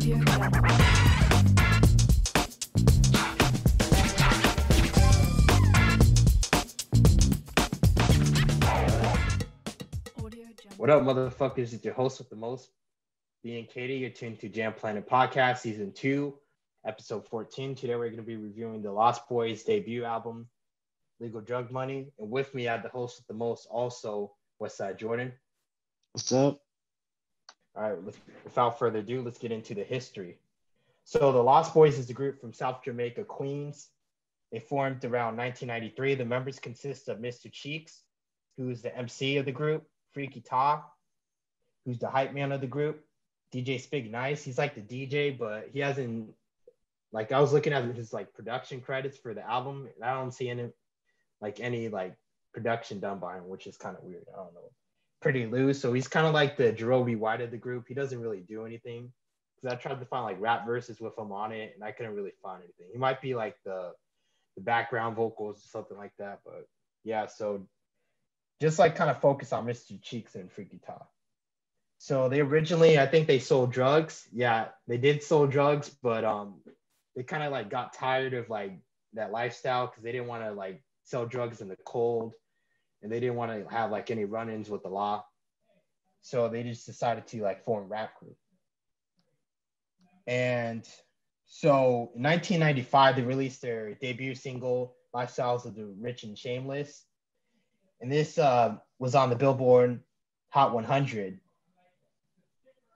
Audio Jungle. What up, motherfuckers? It's your host with the most, Bee and Katie. You're tuned to Jam Planet Podcast, Season 2, Episode 14. Today, we're going to be reviewing the Lost Boyz debut album, Legal Drug Money. And with me, I have the host with the most, also, Wesside Jordan. What's up? All right, without further ado, let's get into the history. So, the Lost Boyz is a group from South Jamaica, Queens. They formed around 1993. The members consist of Mr. Cheeks, who is the MC of the group, Freaky Tah, who's the hype man of the group, DJ Spigg Nice. He's like the DJ, but he hasn't, like, I was looking at his like production credits for the album, and I don't see any production done by him, which is kind of weird. I don't know. Pretty loose. So he's kind of like the Jerobi White of the group. He doesn't really do anything. Because I tried to find like rap verses with him on it, and I couldn't really find anything. He might be like the background vocals or something like that. But yeah, so just like kind of focus on Mr. Cheeks and Freaky Tah. So they originally, I think they sold drugs. Yeah, they did sell drugs, but they kind of like got tired of like that lifestyle because they didn't want to like sell drugs in the cold, and they didn't want to have like any run-ins with the law. So they just decided to like form a rap group. And so in 1995, they released their debut single, Lifestyles of the Rich and Shameless. And this was on the Billboard Hot 100.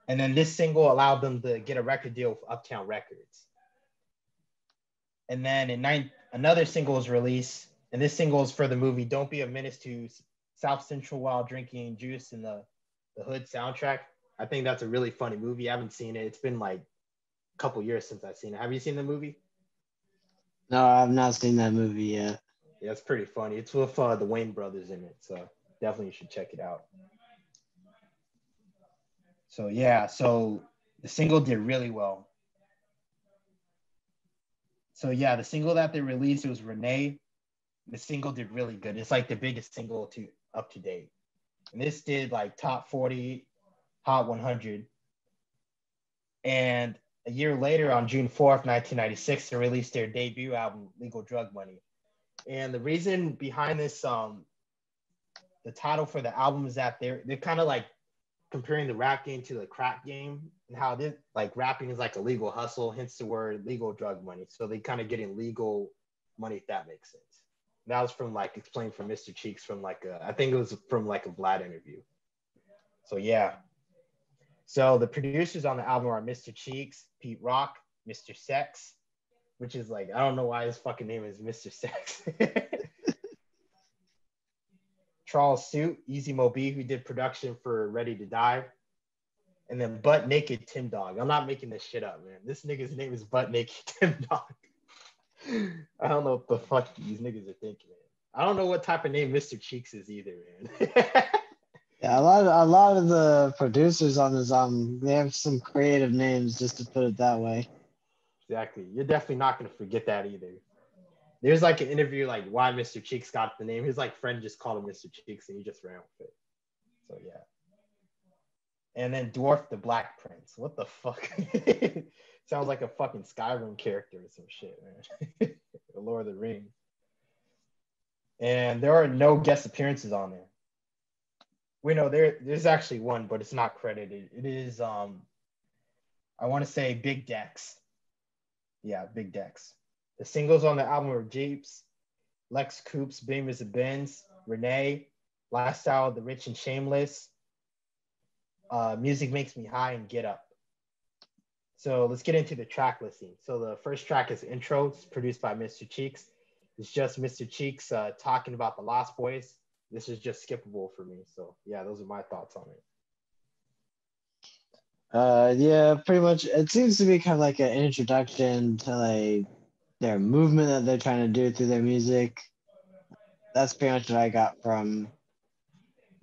And then this single allowed them to get a record deal with Uptown Records. And then another single was released. And this single is for the movie Don't Be a Menace to South Central While Drinking Juice in the Hood soundtrack. I think that's a really funny movie. I haven't seen it. It's been like a couple years since I've seen it. Have you seen the movie? No, I've not seen that movie yet. Yeah, it's pretty funny. It's with the Wayne brothers in it, so definitely you should check it out. So yeah, so the single did really well. So yeah, the single that they released, it was Renee. The single did really good. It's like the biggest single up to date. And this did like top 40, Hot 100. And a year later, on June 4th, 1996, they released their debut album, Legal Drug Money. And the reason behind this, the title for the album is that they're kind of like comparing the rap game to the crack game, and how this like rapping is like a legal hustle, hence the word legal drug money. So they kind of getting legal money, if that makes sense. And that was from like explained from Mr. Cheeks from like I think it was from like a Vlad interview. So yeah. So the producers on the album are Mr. Cheeks, Pete Rock, Mr. Sex, which is like, I don't know why his fucking name is Mr. Sex. Charles Suitt, Easy Mo Bee, who did production for Ready to Die. And then Butt Naked Tim Dog. I'm not making this shit up, man. This nigga's name is Butt Naked Tim Dog. I don't know what the fuck these niggas are thinking, man. I don't know what type of name Mr. Cheeks is either, man. Yeah, a lot of the producers on this album, they have some creative names, just to put it that way. Exactly. You're definitely not going to forget that either. There's like an interview like why Mr. Cheeks got the name. His like friend just called him Mr. Cheeks and he just ran with it. So yeah. And then Dwarf the Black Prince. What the fuck? Sounds like a fucking Skyrim character or some shit, man. The Lord of the Rings. And there are no guest appearances on there. We know there's actually one, but it's not credited. It is I want to say Big Dex. Yeah, Big Dex. The singles on the album were Jeeps, Lex Coupes, Beamers and Benz, Renee, Lifestyle, The Rich and Shameless, Music Makes Me High, and Get Up. So let's get into the track listing. So the first track is Intro. It's produced by Mr. Cheeks. It's just Mr. Cheeks talking about the Lost Boyz. This is just skippable for me. So yeah, those are my thoughts on it. Yeah, pretty much. It seems to be kind of like an introduction to like their movement that they're trying to do through their music. That's pretty much what I got from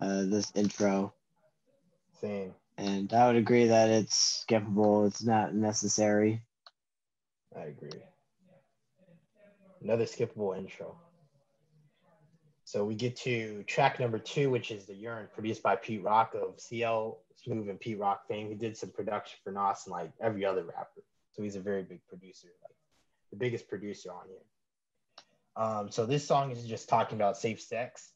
this intro. Same. And I would agree that it's skippable. It's not necessary. I agree. Another skippable intro. So we get to track number 2, which is The Urine, produced by Pete Rock of CL Smooth and Pete Rock fame. He did some production for Nas and like every other rapper. So he's a very big producer, like the biggest producer on here. So this song is just talking about safe sex.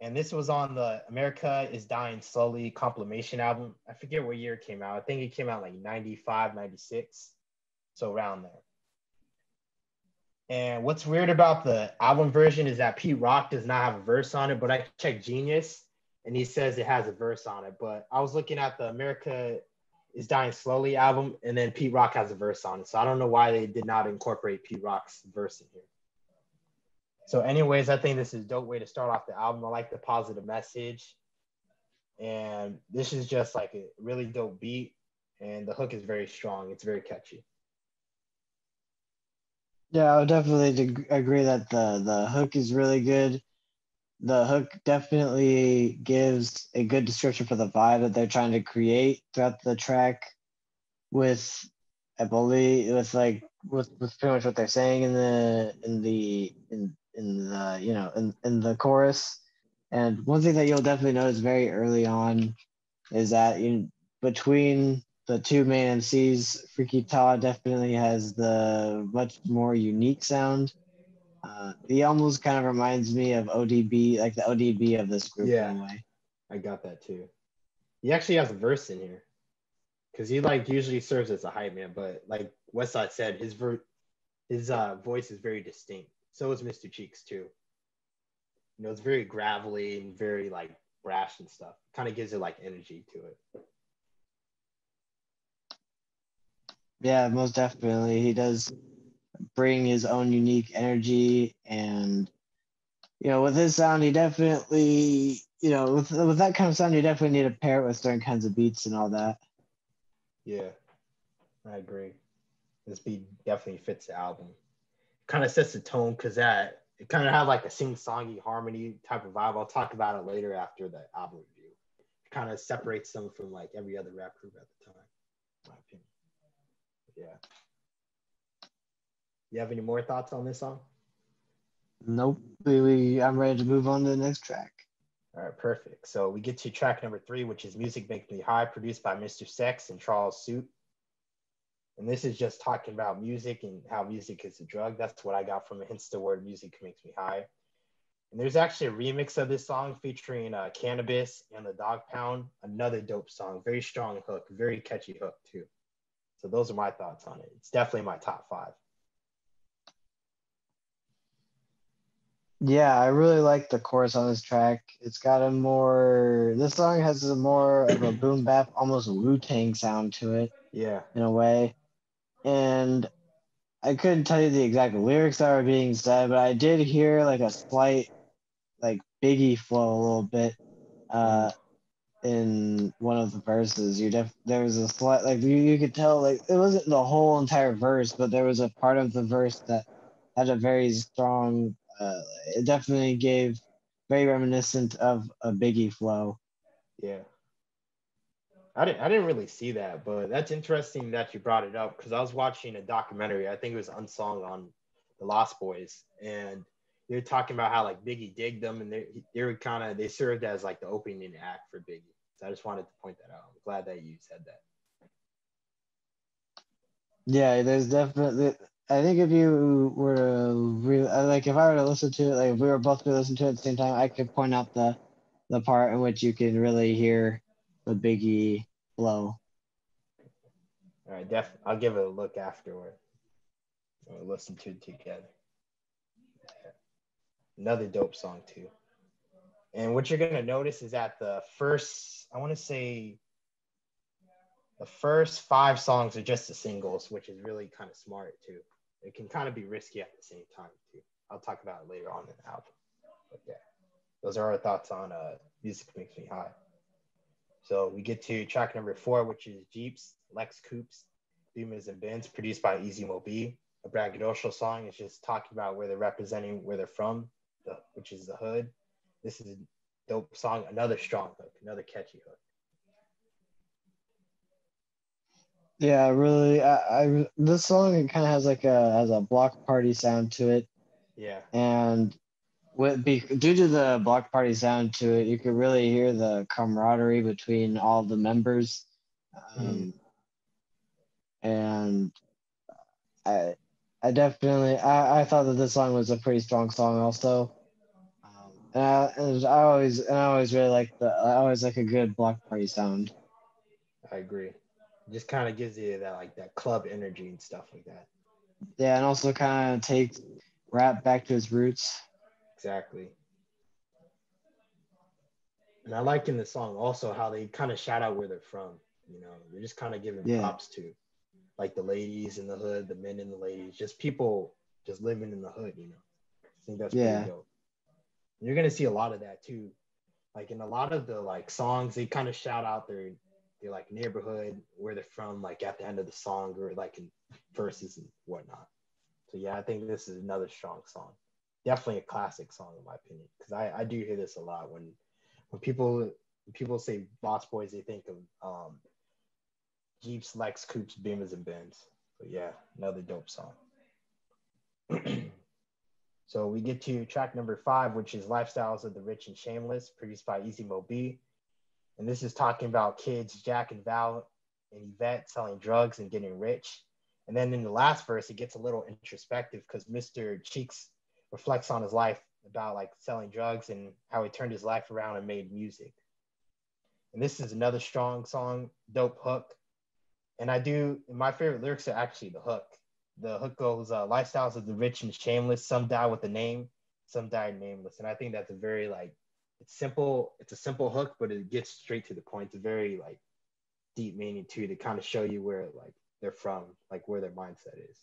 And this was on the America Is Dying Slowly compilation album. I forget what year it came out. I think it came out like 95, 96. So around there. And what's weird about the album version is that Pete Rock does not have a verse on it, but I checked Genius and he says it has a verse on it. But I was looking at the America Is Dying Slowly album and then Pete Rock has a verse on it. So I don't know why they did not incorporate Pete Rock's verse in here. So anyways, I think this is a dope way to start off the album. I like the positive message. And this is just like a really dope beat. And the hook is very strong. It's very catchy. Yeah, I would definitely agree that the hook is really good. The hook definitely gives a good description for the vibe that they're trying to create throughout the track with, I believe, with pretty much what they're saying in the chorus. And one thing that you'll definitely notice very early on is that in between the two main MCs, Freaky Tah definitely has the much more unique sound. He almost kind of reminds me of ODB, like the ODB of this group. Yeah, anyway. I got that too. He actually has a verse in here because he like usually serves as a hype man, but like Wesside said, his voice is very distinct. So is Mr. Cheeks too. You know, it's very gravelly and very like brash and stuff. Kind of gives it like energy to it. Yeah, most definitely. He does bring his own unique energy, and you know, with his sound, he definitely, you know, with that kind of sound, you definitely need to pair it with certain kinds of beats and all that. Yeah, I agree. This beat definitely fits the album. Kind of sets the tone because that it kind of had like a sing-songy harmony type of vibe. I'll talk about it later after the album review. It kind of separates them from like every other rap group at the time, in my opinion. Yeah. You have any more thoughts on this song? Nope. I'm ready to move on to the next track. All right, perfect. So we get to track number 3, which is Music Makes Me High, produced by Mr. Sex and Charles Suitt. And this is just talking about music and how music is a drug. That's what I got from it, hence the word music makes me high. And there's actually a remix of this song featuring Canibus and the Dog Pound. Another dope song, very strong hook, very catchy hook too. So those are my thoughts on it. It's definitely my top 5. Yeah, I really like the chorus on this track. It's got a more, this song has a more of a boom bap, almost Wu-Tang sound to it. Yeah. In a way. And I couldn't tell you the exact lyrics that were being said, but I did hear like a slight, like Biggie flow a little bit. In one of the verses, there was a slight, like you could tell, like it wasn't the whole entire verse, but there was a part of the verse that had a very strong, it definitely gave very reminiscent of a Biggie flow. Yeah, I didn't really see that, but that's interesting that you brought it up because I was watching a documentary. I think it was Unsung on the Lost Boyz, and they're talking about how like Biggie digged them, and they served as like the opening act for Biggie. So I just wanted to point that out. I'm glad that you said that. Yeah, there's definitely. I think if you were to if I were to listen to it, like if we were both to listen to it at the same time, I could point out the part in which you can really hear the Biggie flow. All right, I'll give it a look afterward. We'll listen to it together. Another dope song too. And what you're gonna notice is that the first 5 songs are just the singles, which is really kind of smart too. It can kind of be risky at the same time too. I'll talk about it later on in the album. But yeah, those are our thoughts on Music Makes Me High. So we get to track number 4, which is Jeeps, Lex Coupes, Beamers and Benz, produced by Easy Mo Bee. A braggadocial song. It's just talking about where they're representing, where they're from, which is the hood. This is a dope song. Another strong hook, another catchy hook. Yeah, really. This song, it kind of has a block party sound to it. Yeah. And Due to the block party sound to it, you could really hear the camaraderie between all the members. And I thought that this song was a pretty strong song also. I always like a good block party sound. I agree. It just kind of gives you that club energy and stuff like that. Yeah, and also kind of takes rap back to its roots. Exactly. And I like in the song also how they kind of shout out where they're from. You know, they're just kind of giving props to the ladies in the hood, the men in the ladies, just people just living in the hood, you know. I think that's pretty dope. You're going to see a lot of that too. Like in a lot of the songs, they kind of shout out their neighborhood, where they're from, at the end of the song or in verses and whatnot. So yeah, I think this is another strong song. Definitely a classic song in my opinion, because I do hear this a lot when people say Lost Boyz, they think of Jeeps, Lex, Coops, Beamers, and Benz. But yeah, another dope song. So we get to track number 5, which is Lifestyles of the Rich and Shameless, produced by Easy Mo Bee. And this is talking about kids, Jack and Val and Yvette, selling drugs and getting rich. And then in the last verse, it gets a little introspective because Mr. Cheeks reflects on his life about selling drugs and how he turned his life around and made music. And this is another strong song, dope hook. And my favorite lyrics are actually the hook. The hook goes, lifestyles of the rich and shameless, some die with a name, some die nameless. And I think that's a very, it's simple. It's a simple hook, but it gets straight to the point. It's a very, deep meaning, too, to kind of show you where, they're from, where their mindset is.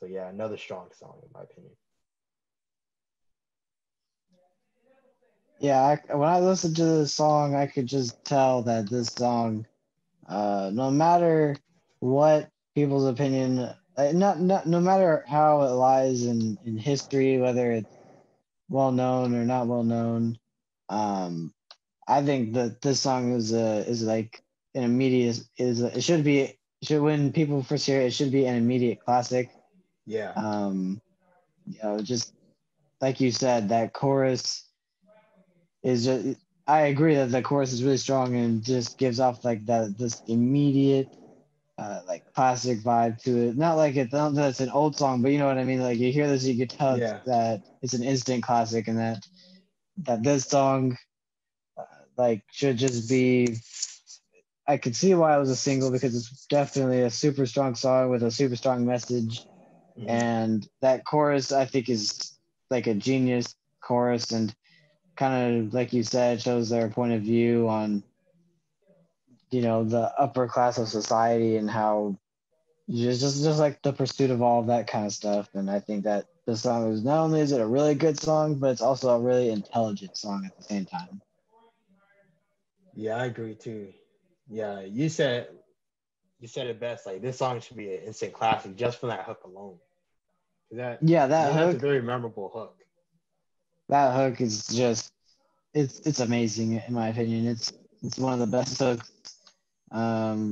So, yeah, another strong song, in my opinion. Yeah, when I listen to this song, I could just tell that this song, no matter what people's opinion, no matter how it lies in history, whether it's well known or not well known, I think that this song when people first hear it, it should be an immediate classic. Yeah. Just like you said, that chorus is just. I agree that the chorus is really strong and just gives off this immediate classic vibe to it. Not that it's an old song, but you know what I mean. You hear this, you can tell that it's an instant classic, and that this song should just be. I could see why it was a single because it's definitely a super strong song with a super strong message, and that chorus I think is a genius chorus and. Kind of like you said, shows their point of view on, the upper class of society and how just the pursuit of all of that kind of stuff. And I think that the song is not only is it a really good song, but it's also a really intelligent song at the same time. Yeah, I agree too. Yeah, you said it best. This song should be an instant classic just for that hook alone. That hook, that's a very memorable hook. That hook is just, it's amazing in my opinion. It's one of the best hooks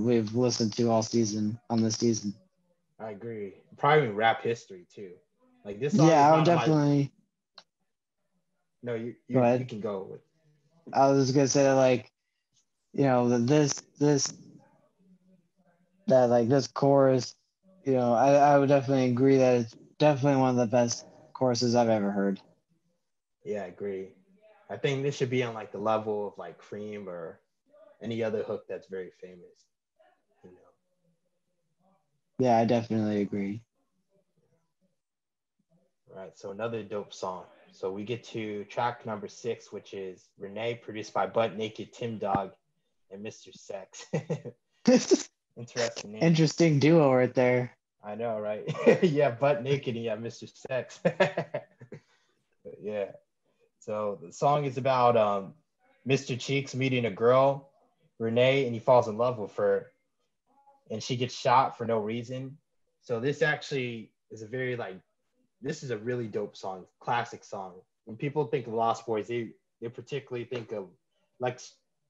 we've listened to all season on this season. I agree. Probably in rap history too. This song. Yeah, I would definitely. No, you can go with. I was gonna say this chorus. I would definitely agree that it's definitely one of the best choruses I've ever heard. Yeah, I agree. I think this should be on the level of Cream or any other hook that's very famous. Yeah, I definitely agree. All right, so another dope song. So we get to track number 6, which is Renee, produced by Butt Naked Tim Dog and Mr. Sex. Interesting name. Interesting duo right there. I know, right? Yeah, Butt Naked and Mr. Sex. Yeah. So the song is about Mr. Cheeks meeting a girl, Renee, and he falls in love with her, and she gets shot for no reason. So this actually is a very this is a really dope song, classic song. When people think of Lost Boyz, they particularly think of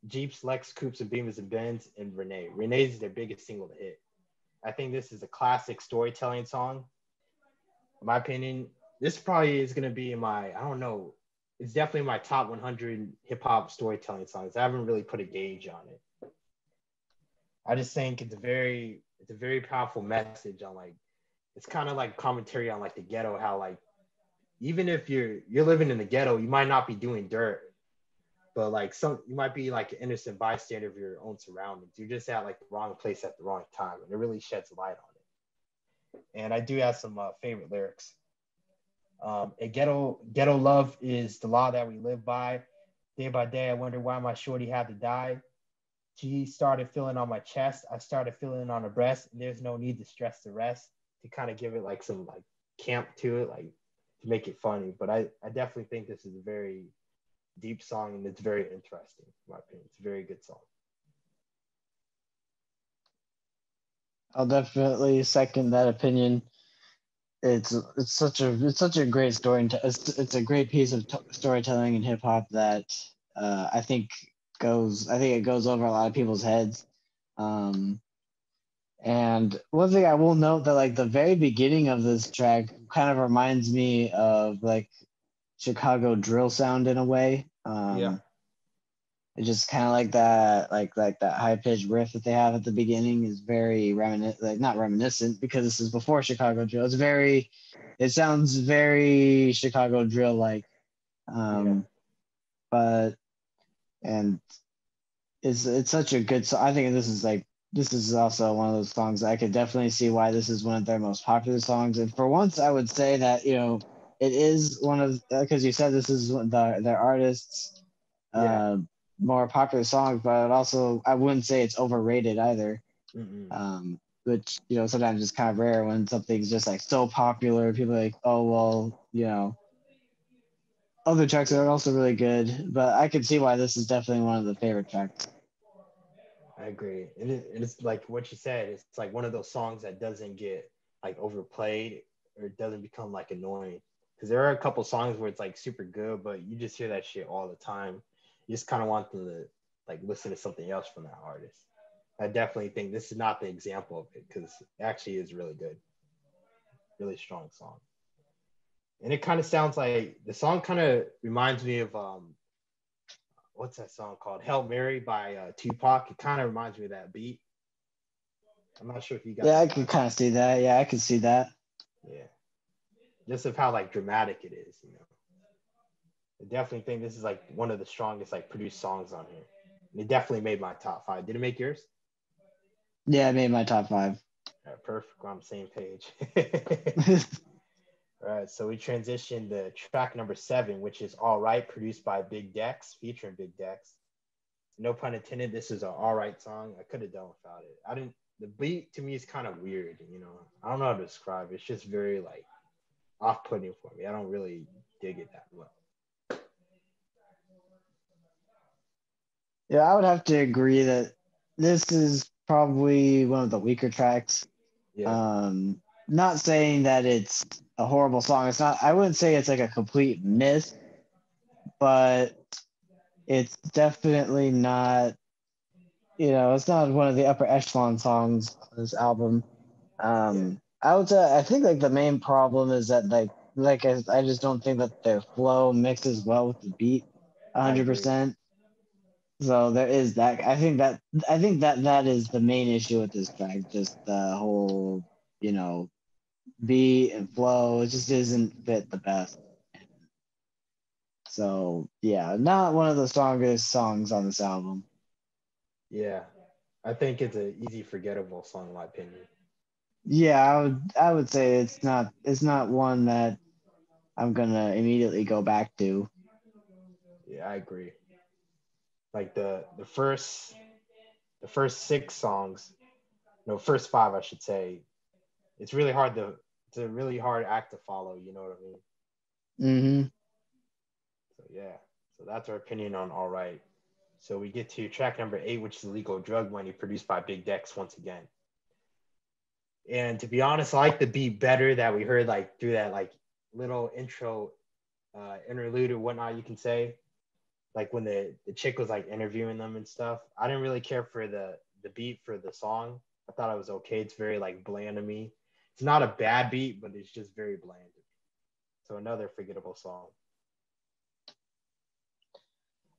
Jeeps, Lex, Coops, and Beamers and Benz, and Renee. Renee's their biggest single to hit. I think this is a classic storytelling song. In my opinion, This probably is going to be in my, I don't know, it's definitely my top 100 hip-hop storytelling songs. I haven't really put a gauge on it. I just think it's a very powerful message on, like, it's kind of like commentary on, like, the ghetto, how, like, even if you're living in the ghetto, you might not be doing dirt, but, like, you might be, like, an innocent bystander of your own surroundings. You're just at, like, the wrong place at the wrong time, and it really sheds light on it. And I do have some favorite lyrics. A ghetto love is the law that we live by. Day by day, I wonder why my shorty had to die. She started feeling on my chest. I started feeling on her breast. And there's no need to stress the rest. To kind of give it like some like camp to it, like to make it funny. But I definitely think this is a very deep song, and it's very interesting, in my opinion. It's a very good song. I'll definitely second that opinion. It's such a great story. It's a great piece of storytelling in hip hop that I think it goes over a lot of people's heads. And one thing I will note that like the very beginning of this track kind of reminds me of like Chicago drill sound in a way. Yeah. It's just kind of like that, like that high-pitched riff that they have at the beginning is very reminiscent, like not reminiscent because this is before Chicago drill. It sounds very Chicago drill-like, and it's such a good song. I think this is also one of those songs I could definitely see why this is one of their most popular songs. And for once, I would say that, you know, it is one of, because you said this is their artists. More popular song, but also I wouldn't say it's overrated either. Which, you know, sometimes is kind of rare when something's just like so popular, people are like, oh well, you know, other tracks are also really good, but I can see why this is definitely one of the favorite tracks. I agree. It's like what you said, it's like one of those songs that doesn't get like overplayed or it doesn't become like annoying, because there are a couple songs where it's like super good, but you just hear that shit all the time. You just kind of want them to like listen to something else from that artist. I definitely think this is not the example of it, because it actually is really good, really strong song. And it kind of sounds like the song kind of reminds me of what's that song called? Hail Mary by Tupac. It kind of reminds me of that beat. I'm not sure if you guys. Yeah, I can kind of see that. Yeah, I can see that. Yeah, just of how like dramatic it is, you know. I definitely think this is like one of the strongest like produced songs on here. And it definitely made my top 5. Did it make yours? Yeah, it made my top 5. All right, perfect. We're on the same page. All right, so we transitioned to track number 7, which is All Right, produced by Big Dex, featuring Big Dex. No pun intended, this is an all right song. I could have done without it. The beat to me is kind of weird, you know. I don't know how to describe it. It's just very like off-putting for me. I don't really dig it that much. Yeah, I would have to agree that this is probably one of the weaker tracks. Yeah. Not saying that it's a horrible song. It's not. I wouldn't say it's like a complete miss, but it's definitely not, you know, it's not one of the upper echelon songs on this album. I would say, I think like the main problem is that I just don't think that their flow mixes well with the beat 100%. So there is that. I think that is the main issue with this track. Just the whole, you know, beat and flow. It just doesn't fit the best. So yeah, not one of the strongest songs on this album. Yeah, I think it's an easy forgettable song in my opinion. Yeah, I would say it's not one that I'm gonna immediately go back to. Yeah, I agree. Like the first 6 songs, no, first 5 I should say, it's a really hard act to follow, you know what I mean? Mm-hmm. So yeah, so that's our opinion on All Right. So we get to track number 8, which is Legal Drug Money, produced by Big Dex once again. And to be honest, I like the beat better that we heard like through that like little intro interlude or whatnot, you can say. Like when the chick was like interviewing them and stuff, I didn't really care for the beat for the song. I thought it was okay. It's very like bland to me. It's not a bad beat, but it's just very bland. So another forgettable song.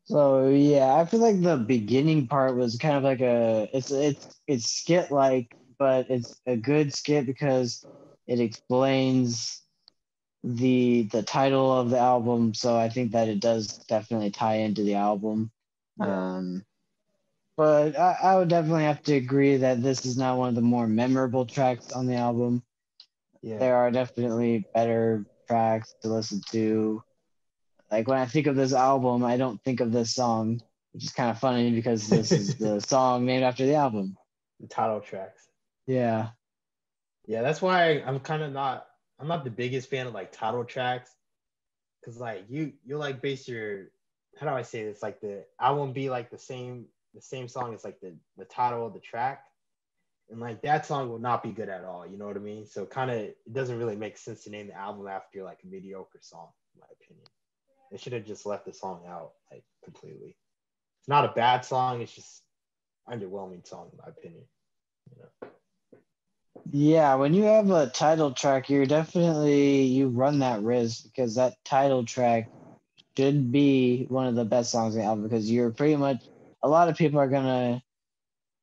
So yeah, I feel like the beginning part was kind of like a it's skit like, but it's a good skit because it explains the title of the album. So I think that it does definitely tie into the album. But I would definitely have to agree that this is not one of the more memorable tracks on the album. Yeah. There are definitely better tracks to listen to. Like when I think of this album, I don't think of this song, which is kind of funny because this is the song named after the album. The title tracks. Yeah. Yeah, that's why I'm not the biggest fan of like title tracks. Cause like you'll like base your, how do I say this? Like I won't be like the same song as like the title of the track. And like that song will not be good at all. You know what I mean? So kind of, it doesn't really make sense to name the album after like a mediocre song, in my opinion. They should have just left the song out like completely. It's not a bad song. It's just an underwhelming song, in my opinion. You know? Yeah, when you have a title track, you run that risk because that title track should be one of the best songs in the album because you're pretty much, a lot of people are going to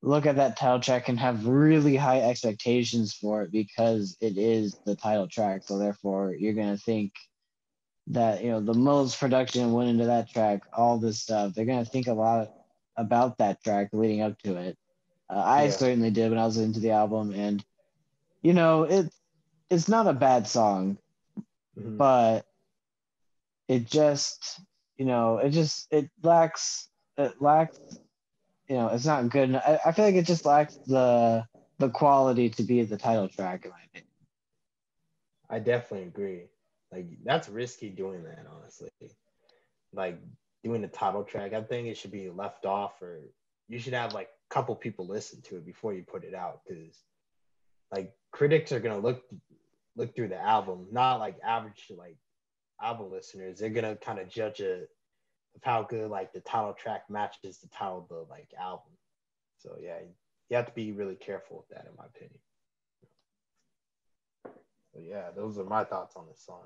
look at that title track and have really high expectations for it because it is the title track. So therefore, you're going to think that, you know, the most production went into that track, all this stuff. They're going to think a lot about that track leading up to it. I certainly did when I was into the album. And, you know, it's not a bad song, mm-hmm. but it just, you know, it lacks, you know, it's not good. I feel like it just lacks the quality to be the title track, in my opinion. I definitely agree. Like, that's risky doing that, honestly. Like, doing the title track, I think it should be left off, or you should have, like, a couple people listen to it before you put it out, because, like, critics are going to look through the album, not, like, average, like, album listeners. They're going to kind of judge it of how good, like, the title track matches the title of the, like, album. So, yeah, you have to be really careful with that, in my opinion. So, yeah, those are my thoughts on this song.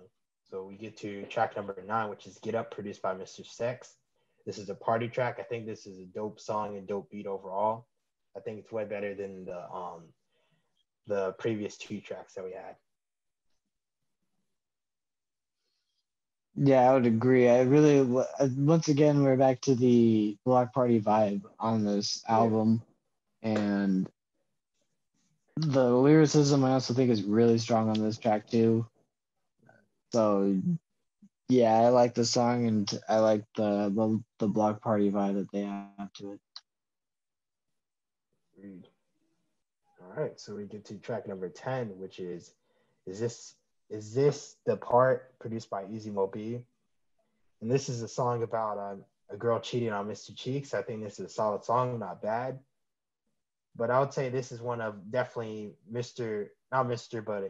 So we get to track number 9, which is Get Up, produced by Mr. Sex. This is a party track. I think this is a dope song and dope beat overall. I think it's way better than the previous 2 tracks that we had. Yeah, I would agree. I really, once again, we're back to the block party vibe on this album. Yeah. And the lyricism, I also think, is really strong on this track, too. So, yeah, I like the song, and I like the block party vibe that they have to it. All right, so we get to track number 10, which is this the part, produced by Easy Mo Bee. And this is a song about a girl cheating on Mr. Cheeks. I think this is a solid song, not bad. But I would say this is one of definitely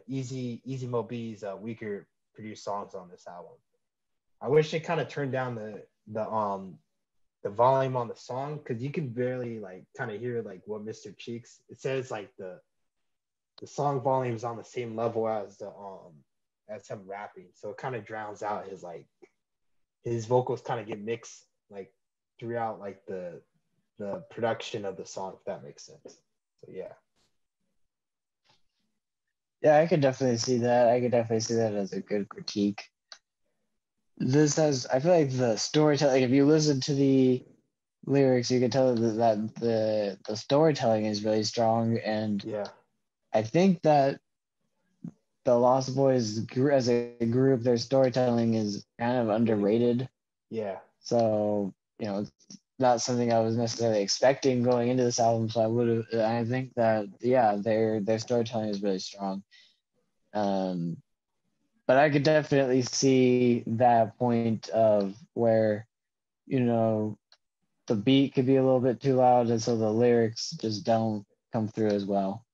Easy Mo Bee's weaker produced songs on this album. I wish they kind of turned down the volume on the song, because you can barely like kind of hear like what Mr. Cheeks, it says like the song volume is on the same level as him rapping, so it kind of drowns out his like his vocals kind of get mixed like throughout like the production of the song, if that makes sense. So yeah, I could definitely see that. I could definitely see that as a good critique. This has, I feel like the storytelling, if you listen to the lyrics, you can tell that the storytelling is really strong. And yeah, I think that the Lost Boys as a group, their storytelling is kind of underrated. Yeah. So, you know, it's not something I was necessarily expecting going into this album. So I think that, yeah, their storytelling is really strong. But I could definitely see that point of where, you know, the beat could be a little bit too loud, and so the lyrics just don't come through as well.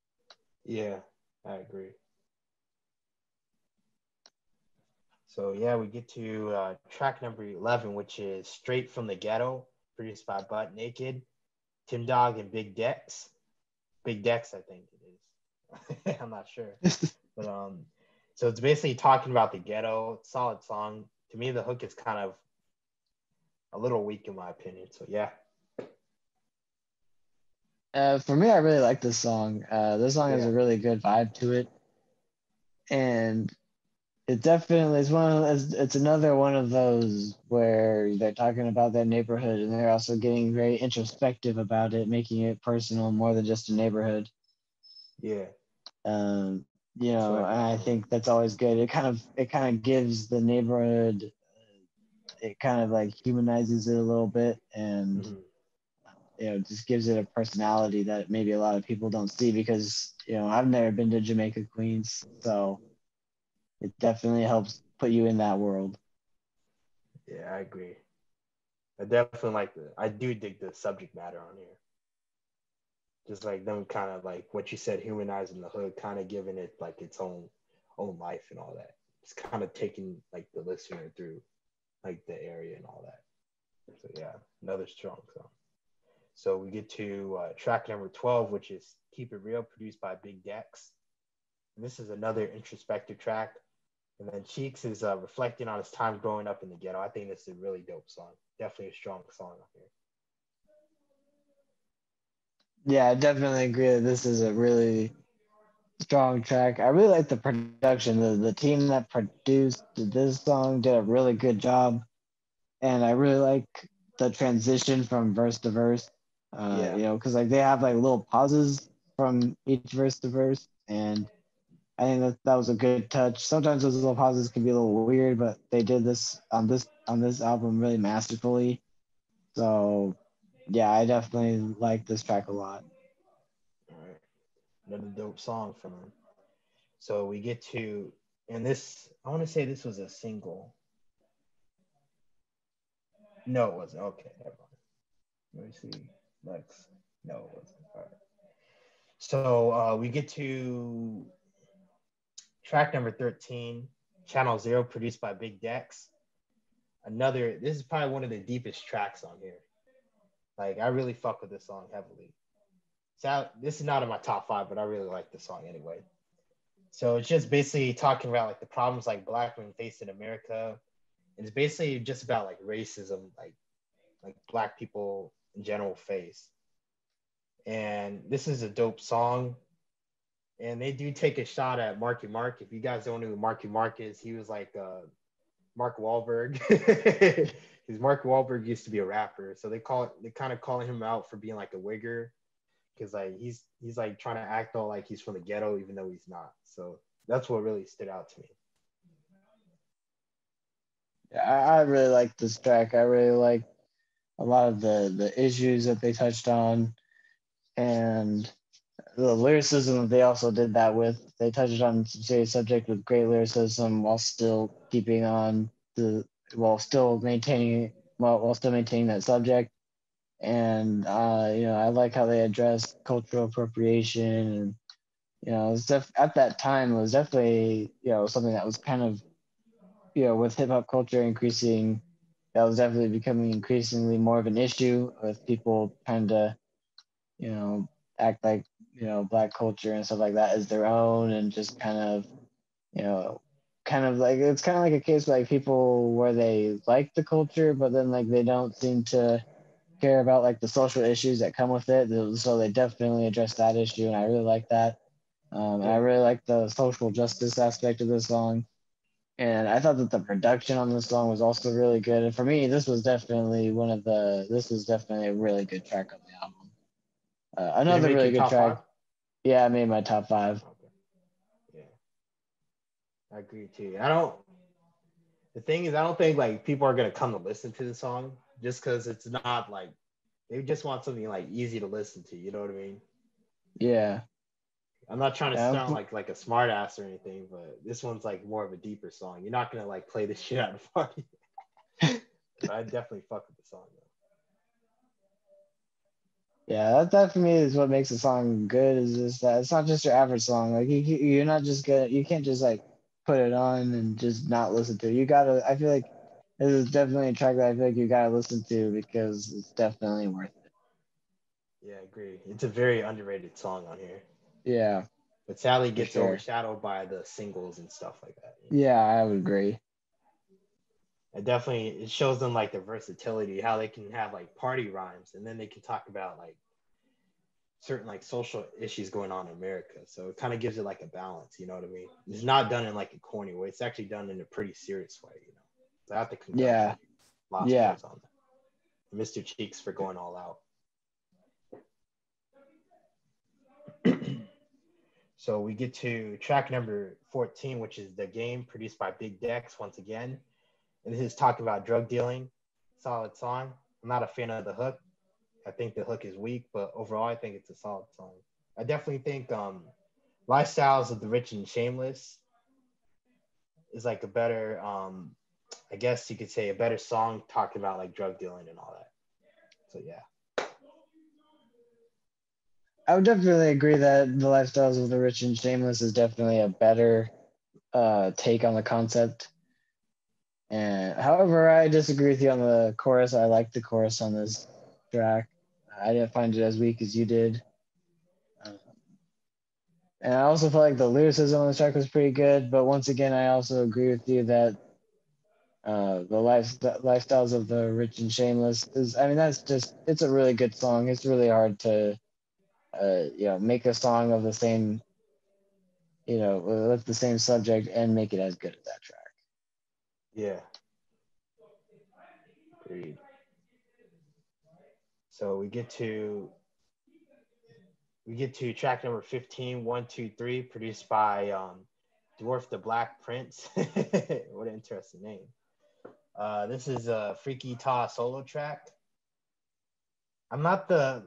Yeah, I agree. So yeah, we get to track number 11, which is Straight from the Ghetto, produced by Butt Naked, Tim Dog, and Big Dex. Big Dex, I think it is. I'm not sure. But So it's basically talking about the ghetto. It's a solid song. To me, the hook is kind of a little weak in my opinion. So yeah. For me, I really like this song. This song has a really good vibe to it, and it definitely is one. It's another one of those where they're talking about their neighborhood, and they're also getting very introspective about it, making it personal more than just a neighborhood. Yeah. You know, and I think that's always good. It kind of gives the neighborhood. It kind of like humanizes it a little bit, and you know, just gives it a personality that maybe a lot of people don't see, because you know, I've never been to Jamaica, Queens, so it definitely helps put you in that world. Yeah, I agree. I definitely like the. I do dig the subject matter on here. Just like them kind of like what you said, humanizing the hood, kind of giving it like its own life and all that. It's kind of taking like the listener through like the area and all that. So yeah, another strong song. So we get to track number 12, which is Keep It Real, produced by Big Dex. And this is another introspective track. And then Cheeks is reflecting on his time growing up in the ghetto. I think this is a really dope song. Definitely a strong song up here. Yeah, I definitely agree that this is a really strong track. I really like the production. The team that produced this song did a really good job. And I really like the transition from verse to verse. You know, because like they have like little pauses from each verse to verse. And I think that was a good touch. Sometimes those little pauses can be a little weird, but they did this on this album really masterfully. So yeah, I definitely like this track a lot. All right. Another dope song from him. So we get to, and this, I want to say this was a single. No, it wasn't. Okay, never mind. Let me see. Lex. No, it wasn't. All right. So we get to track number 13, Channel Zero, produced by Big Dex. This is probably one of the deepest tracks on here. Like, I really fuck with this song heavily. So this is not in my top 5, but I really like this song anyway. So it's just basically talking about like the problems like black men face in America. It's basically just about like racism, like black people in general face. And this is a dope song. And they do take a shot at Marky Mark. If you guys don't know who Marky Mark is, he was like Mark Wahlberg. Because Mark Wahlberg used to be a rapper. So they kind of calling him out for being like a wigger. Because like he's like trying to act all like he's from the ghetto, even though he's not. So that's what really stood out to me. I really like this track. I really like a lot of the issues that they touched on, and the lyricism that they also did that with. They touched on some serious subject with great lyricism while still maintaining that subject. And you know, I like how they addressed cultural appropriation, and you know, it was at that time it was definitely, you know, something that was kind of, you know, with hip hop culture increasing, that was definitely becoming increasingly more of an issue, with people trying to, you know, act like, you know, black culture and stuff like that is their own, and just kind of, you know, kind of like, it's kind of like a case like people where they like the culture, but then like they don't seem to care about like the social issues that come with it. So they definitely address that issue, and I really like that. And I really like the social justice aspect of this song. And I thought that the production on this song was also really good. And for me, this was definitely a really good track on the album. Another really good track. 5? Yeah, I made my top 5. Okay. Yeah. I agree too. The thing is, I don't think like people are going to come to listen to the song just because it's not like, they just want something like easy to listen to. You know what I mean? Yeah. I'm not trying to sound like a smart ass or anything, but this one's like more of a deeper song. You're not gonna like play this shit out of party. I definitely fuck with the song though. Yeah, that for me is what makes a song good, is just that it's not just your average song. Like you're not just gonna, you can't just like put it on and just not listen to it. You gotta, I feel like this is definitely a track that I feel like you gotta listen to, because it's definitely worth it. Yeah, I agree. It's a very underrated song on here. Yeah, But Sally gets overshadowed by the singles and stuff like that. Yeah, I would agree. It definitely, it shows them like the versatility, how they can have like party rhymes, and then they can talk about like certain like social issues going on in America. So it kind of gives it like a balance, you know what I mean? It's not done in like a corny way. It's actually done in a pretty serious way, you know. So I have to congratulate Lost Boyz on that. Mr. Cheeks for going all out. So we get to track number 14, which is The Game, produced by Big Dex once again. And this is talking about drug dealing. Solid song. I'm not a fan of the hook. I think the hook is weak, but overall, I think it's a solid song. I definitely think Lifestyles of the Rich and Shameless is like a better, I guess you could say a better song talking about like drug dealing and all that. So, yeah. I would definitely agree that the Lifestyles of the Rich and Shameless is definitely a better take on the concept. And however, I disagree with you on the chorus. I like the chorus on this track. I didn't find it as weak as you did. And I also felt like the lyricism on the track was pretty good, but once again, I also agree with you that the Lifestyles of the Rich and Shameless is, I mean, that's just, it's a really good song. It's really hard to, you know, make a song of the same, you know, with the same subject and make it as good as that track. Yeah. Agreed. So we get to track number 15, 1, 2, 3, produced by Dwarf the Black Prince. What an interesting name. This is a Freaky Tah solo track. I'm not the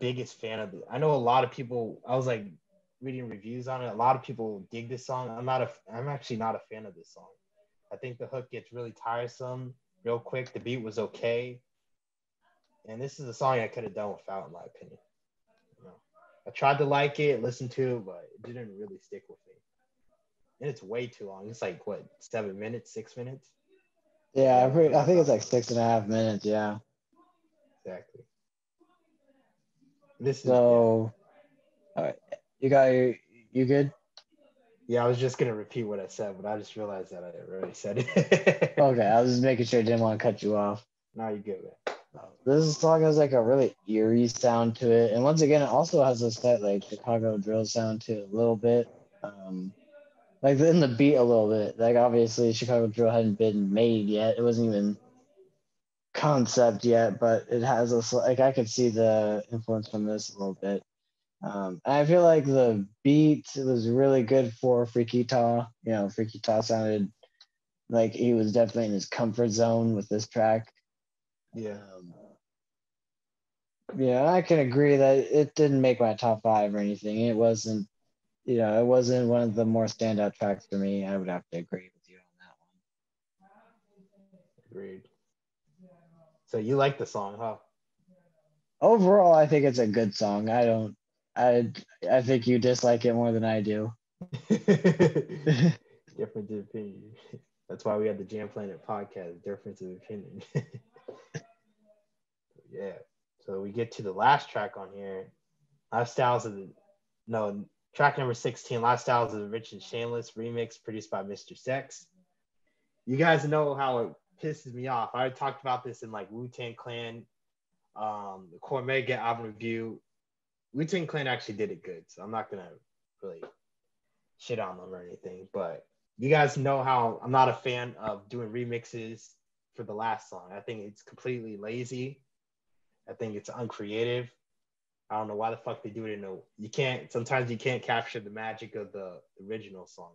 biggest fan of it. I know a lot of people, I was like reading reviews on it. A lot of people dig this song. I'm actually not a fan of this song. I think the hook gets really tiresome real quick. The beat was okay. And this is a song I could have done without, in my opinion. You know, I tried to like it, listen to it, but it didn't really stick with me. And it's way too long. It's like, what, 7 minutes, 6 minutes? Yeah, I think it's like 6.5 minutes, yeah. Exactly. This is, so, all right. You got your, you good? Yeah, I was just going to repeat what I said, but I just realized that I already said it. Okay, I was just making sure I didn't want to cut you off. No, you're good, man. This song has like a really eerie sound to it, and once again, it also has a slight like Chicago drill sound to it a little bit, like in the beat a little bit. Like obviously, Chicago drill hadn't been made yet; it wasn't even concept yet, but it has a like I could see the influence from this a little bit. And I feel like the beat was really good for Freaky Tah. You know, Freaky Tah sounded like he was definitely in his comfort zone with this track. Yeah. Yeah, I can agree that it didn't make my top five or anything. It wasn't, you know, it wasn't one of the more standout tracks for me. I would have to agree with you on that one. Agreed. So you like the song, huh? Overall, I think it's a good song. I think you dislike it more than I do. Difference of opinion. That's why we have the Jam Planet Podcast, Difference of Opinion. Yeah, so we get to the last track on here, track number 16, Lifestyles of the Rich and Shameless remix, produced by Mr. Sex. You guys know how it pisses me off. I talked about this in like Wu-Tang Clan, the Cormega album review. Wu-Tang Clan actually did it good, so I'm not gonna really shit on them or anything, but you guys know how I'm not a fan of doing remixes for the last song. I think it's completely lazy. I think it's uncreative. I don't know why the fuck they do it sometimes you can't capture the magic of the original song.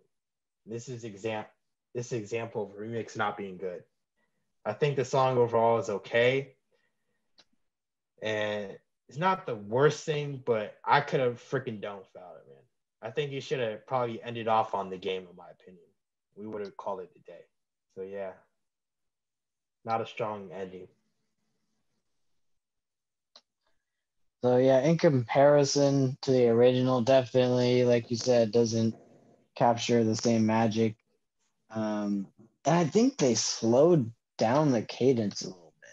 This is example of a remix not being good. I think the song overall is okay. And it's not the worst thing, but I could have freaking done without it, man. I think you should have probably ended off on The Game, in my opinion. We would have called it a day. So yeah, not a strong ending. So yeah, in comparison to the original, definitely, like you said, doesn't capture the same magic. And I think they slowed down the cadence a little bit,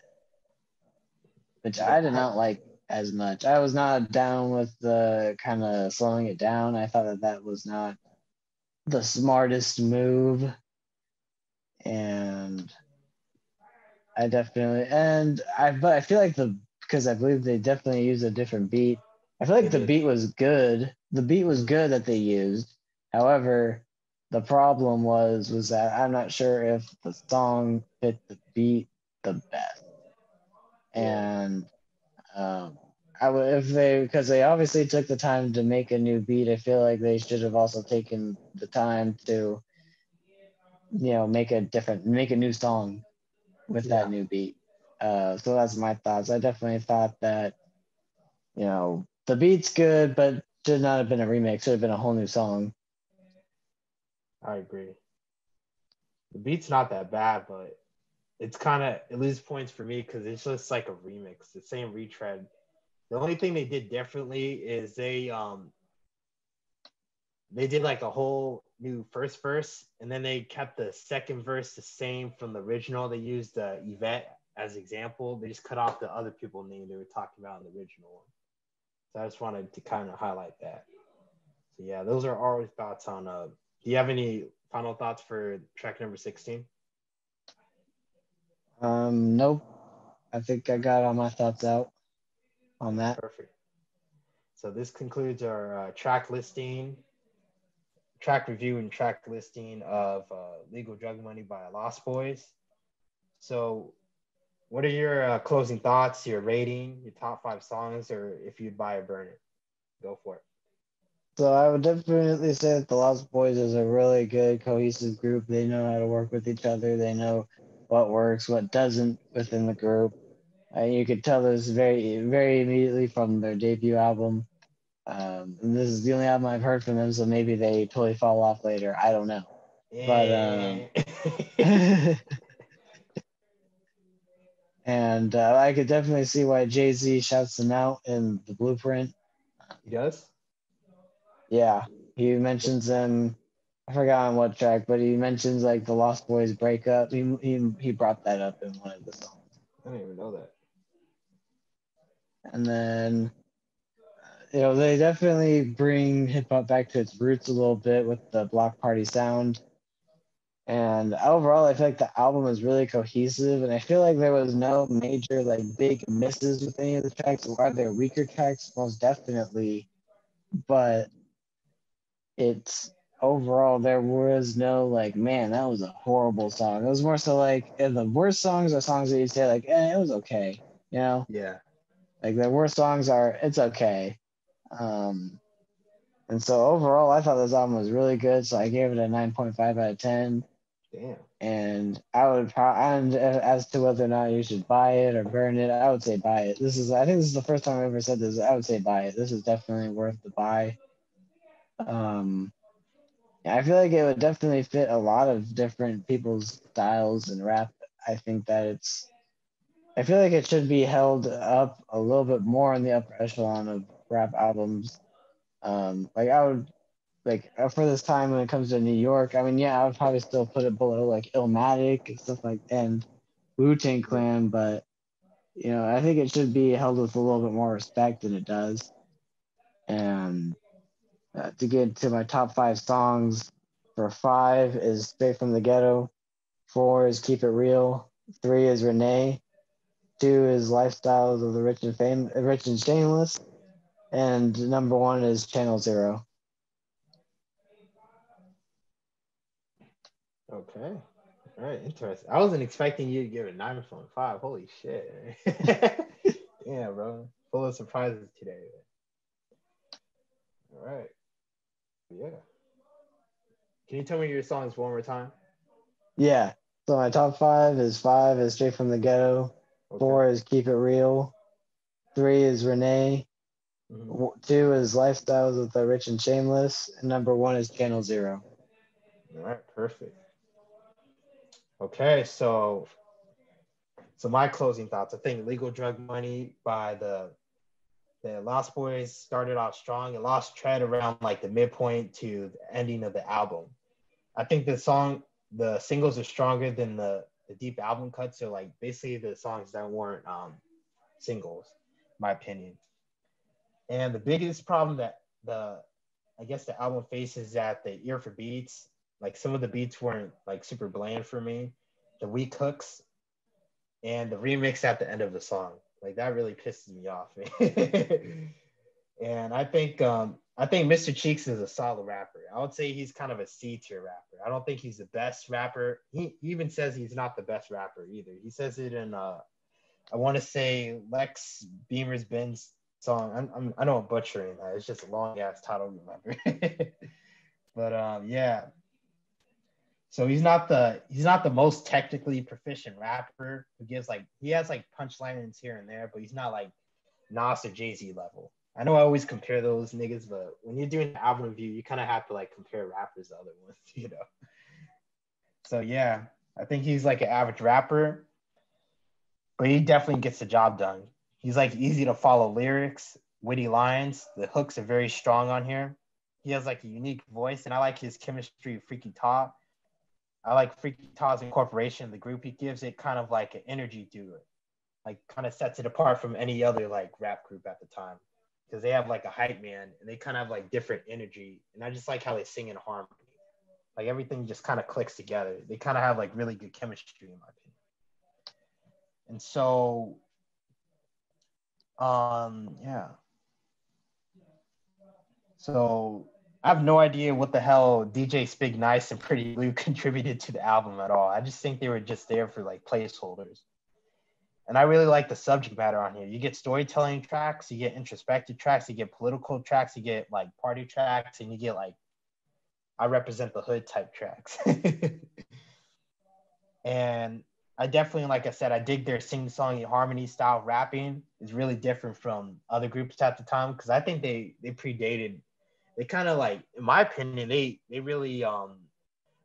which I did not like as much. I was not down with the kind of slowing it down. I thought that that was not the smartest move. And I definitely, and I, but I feel like the, because I believe they definitely used a different beat. I feel like the beat was good. The beat was good that they used. However, the problem was that I'm not sure if the song fit the beat the best. And I would, if they, because they obviously took the time to make a new beat, I feel like they should have also taken the time to, you know, make a new song with that new beat. So that's my thoughts. I definitely thought that, you know, the beat's good, but should not have been a remix. Should have been a whole new song. I agree. The beat's not that bad, but it's kind of, it loses points for me because it's just like a remix, the same retread. The only thing they did differently is they did like a whole new first verse, and then they kept the second verse the same from the original. They used Yvette as example. They just cut off the other people's name they were talking about in the original one. So I just wanted to kind of highlight that. So yeah, those are our thoughts on, do you have any final thoughts for track number 16? Nope. I think I got all my thoughts out on that. Perfect. So this concludes our track review and track listing of Legal Drug Money by Lost Boyz. So what are your closing thoughts, your rating, your top 5 songs, or if you'd buy or burn it? Go for it. So I would definitely say that the Lost Boyz is a really good cohesive group. They know how to work with each other. They know what works, what doesn't within the group. You could tell this very, very immediately from their debut album. And this is the only album I've heard from them, so maybe they totally fall off later. I don't know. Yeah. But and I could definitely see why Jay-Z shouts them out in The Blueprint. He does? Yeah. He mentions them. I forgot on what track, but he mentions like the Lost Boyz breakup. He brought that up in one of the songs. I didn't even know that. And then, you know, they definitely bring hip hop back to its roots a little bit with the block party sound. And overall, I feel like the album is really cohesive, and I feel like there was no major like big misses with any of the tracks. Are there weaker tracks? Most definitely, but it's overall there was no like, man, that was a horrible song. It was more so like the worst songs are songs that you say like, it was okay, you know? Yeah. Like the worst songs are, it's okay. And so overall, I thought this album was really good, so I gave it a 9.5 out of 10. Damn. And I would probably, as to whether or not you should buy it or burn it, I would say buy it. I think this is the first time I ever said this. I would say buy it. This is definitely worth the buy. I feel like it would definitely fit a lot of different people's styles and rap. I think that I feel like it should be held up a little bit more in the upper echelon of rap albums. For this time when it comes to New York, I mean, yeah, I would probably still put it below like Illmatic and stuff like that, and Wu-Tang Clan, but, you know, I think it should be held with a little bit more respect than it does. And to get to my top 5 songs, for 5 is Straight From the Ghetto, 4 is Keep It Real, 3 is Renee, 2 is Lifestyles of the Rich and Shameless, and number 1 is Channel Zero. Okay. All right. Interesting. I wasn't expecting you to give it 9.5. Holy shit. Yeah, bro. Full of surprises today. All right. Yeah. Can you tell me your songs one more time? Yeah. So my top 5 is Straight From the Ghetto. Okay. 4 is Keep It Real. 3 is Renee. Mm-hmm. 2 is Lifestyles of the Rich and Shameless. And number 1 is Channel Zero. All right. Perfect. Okay. So my closing thoughts. I think Legal Drug Money by the Lost Boyz started off strong and lost tread around like the midpoint to the ending of the album. I think the singles are stronger than the deep album cuts. So like basically the songs that weren't singles. my opinion. And the biggest problem that the album faces is that the ear for beats, like some of the beats weren't like super bland for me, the weak hooks, and the remix at the end of the song, like that really pisses me off. And I think Mr. Cheeks is a solid rapper. I would say he's kind of a C tier rapper. I don't think he's the best rapper. He even says he's not the best rapper either. He says it in I want to say Lex Beamer's Ben's song. I know I'm butchering that. It's just a long ass title, remember. But yeah. So he's not the most technically proficient rapper who gives like, he has like punchlines here and there, but he's not like Nas or Jay-Z level. I know I always compare those niggas, but when you're doing an album review, you kind of have to like compare rappers to other ones, you know? So yeah, I think he's like an average rapper, but he definitely gets the job done. He's like easy to follow lyrics, witty lines. The hooks are very strong on here. He has like a unique voice, and I like his chemistry with Freaky Tah. I like Freaky Tah's incorporation, the group he gives it kind of like an energy to it, like kind of sets it apart from any other like rap group at the time, because they have like a hype man and they kind of have like different energy. And I just like how they sing in harmony, like everything just kind of clicks together. They kind of have like really good chemistry in my opinion. And so, yeah. So I have no idea what the hell DJ Spigg Nice and Pretty Blue contributed to the album at all. I just think they were just there for like placeholders. And I really like the subject matter on here. You get storytelling tracks, you get introspective tracks, you get political tracks, you get like party tracks, and you get like, I represent the hood type tracks. And I definitely, like I said, I dig their sing-song and harmony style rapping. It's really different from other groups at the time, because I think they predated, they kind of like, in my opinion, they really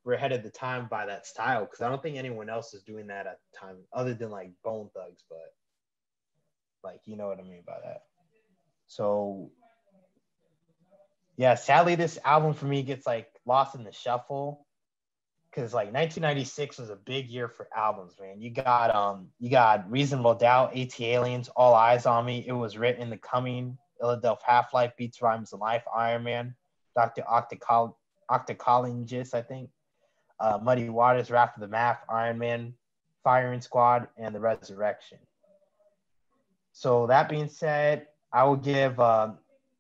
were ahead of the time by that style, because I don't think anyone else was doing that at the time other than like Bone Thugs, but like, you know what I mean by that. So yeah, sadly this album for me gets like lost in the shuffle, because like 1996 was a big year for albums, man. You got Reasonable Doubt, AT Aliens, All Eyes on Me, It Was Written, The Coming, Illadelph Half-Life, Beats, Rhymes, and Life, Iron Man, Dr. Octocologist, I think, Muddy Waters, Wrath of the Math, Iron Man, Firing Squad, and The Resurrection. So that being said, I will give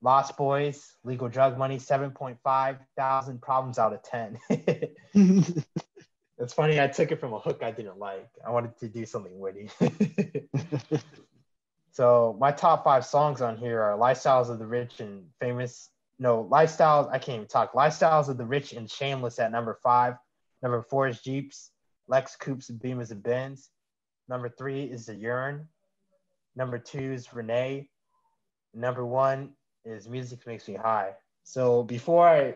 Lost Boyz, Legal Drug Money, 7,500 problems out of 10. It's funny, I took it from a hook I didn't like. I wanted to do something witty. So my top 5 songs on here are Lifestyles of the Rich and Shameless at number 5. Number 4 is Jeeps, Lex Coupes, Beamers, and Benz. Number 3 is The Urine. Number 2 is Renee. Number 1 is Music Makes Me High. So before I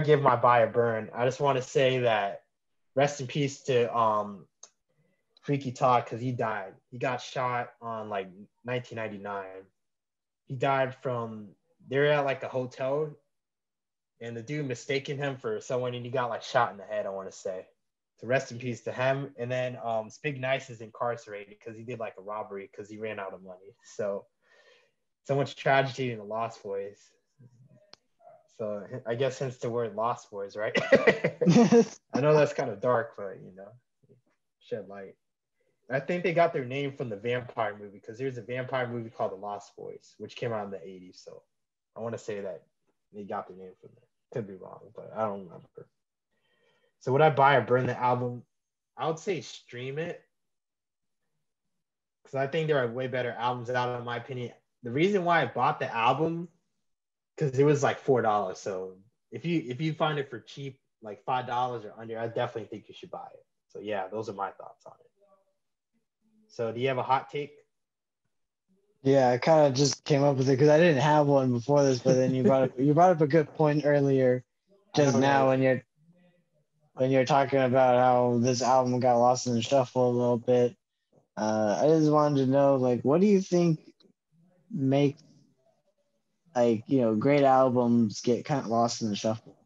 give my buy a burn, I just want to say that rest in peace to Freaky Tah, because he died. He got shot on like 1999. He died from, they were at like a hotel and the dude mistaken him for someone and he got like shot in the head, I want to say. So rest in peace to him. And then Spigg Nice is incarcerated because he did like a robbery because he ran out of money. So much tragedy in the Lost Boyz. So I guess hence the word Lost Boyz, right? I know that's kind of dark, but you know, shed light. I think they got their name from the vampire movie, because there's a vampire movie called The Lost Boyz, which came out in the 80s. So I want to say that they got their name from there. Could be wrong, but I don't remember. So would I buy or burn the album? I would say stream it, because I think there are way better albums out, in my opinion. The reason why I bought the album, because it was like $4. So if you find it for cheap, like $5 or under, I definitely think you should buy it. So yeah, those are my thoughts on it. So do you have a hot take? Yeah, I kind of just came up with it because I didn't have one before this, but then you brought up a good point earlier, just now, when you're talking about how this album got lost in the shuffle a little bit. I just wanted to know, like, what do you think make, like, you know, great albums get kind of lost in the shuffle?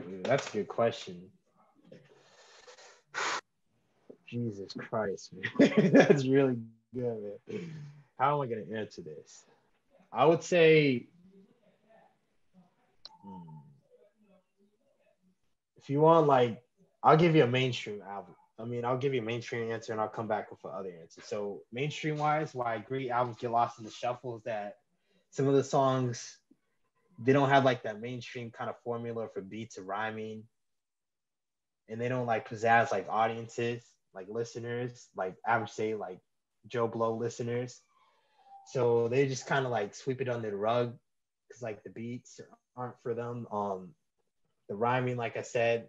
Dude, that's a good question. Jesus Christ, man. That's really good, man. how am I going to answer this? I would say, if you want, like, I'll give you a mainstream album. I mean, I'll give you a mainstream answer and I'll come back with other answers. So mainstream wise, why I agree albums get lost in the shuffle is that some of the songs, they don't have like that mainstream kind of formula for beats and rhyming. And they don't like pizzazz like audiences, like listeners, like I would say like Joe Blow listeners. So they just kind of like sweep it under the rug because like the beats aren't for them. The rhyming, like I said,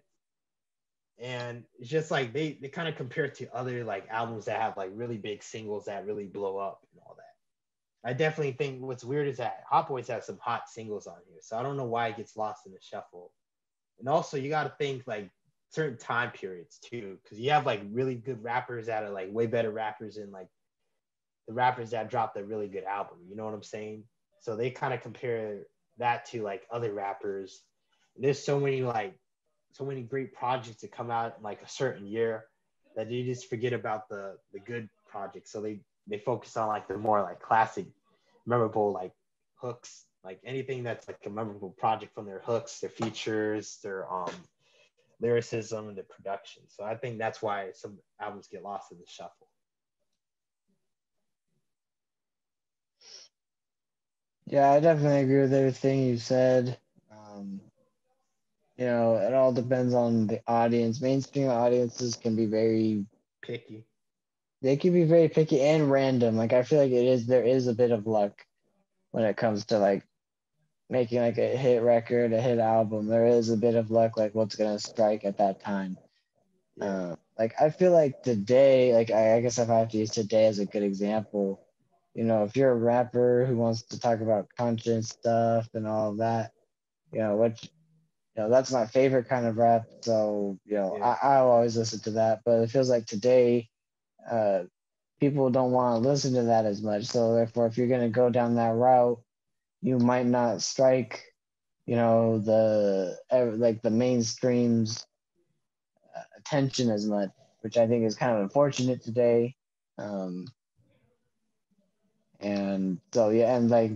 and it's just like they kind of compare it to other like albums that have like really big singles that really blow up and all that. I definitely think what's weird is that Hot Boyz have some hot singles on here, so I don't know why it gets lost in the shuffle. And also you got to think like certain time periods too, because you have like really good rappers that are like way better rappers than like the rappers that dropped a really good album, you know what I'm saying? So they kind of compare that to like other rappers. And there's so many great projects that come out in like a certain year that you just forget about the good projects. So they focus on like the more like classic, memorable like hooks, like anything that's like a memorable project from their hooks, their features, their lyricism, and their production. So I think that's why some albums get lost in the shuffle. Yeah, I definitely agree with everything you said. You know, it all depends on the audience. Mainstream audiences can be very picky. They can be very picky and random. Like, I feel like there is a bit of luck when it comes to like making like a hit record, a hit album. There is a bit of luck, like what's gonna strike at that time. Like, I feel like today, like I guess if I have to use today as a good example, you know, if you're a rapper who wants to talk about conscience stuff and all of that, you know, which, you know, that's my favorite kind of rap, so, you know, yeah. I'll always listen to that, but it feels like today people don't want to listen to that as much, so therefore, if you're going to go down that route, you might not strike, you know, the mainstream's attention as much, which I think is kind of unfortunate today, and so, yeah, and, like,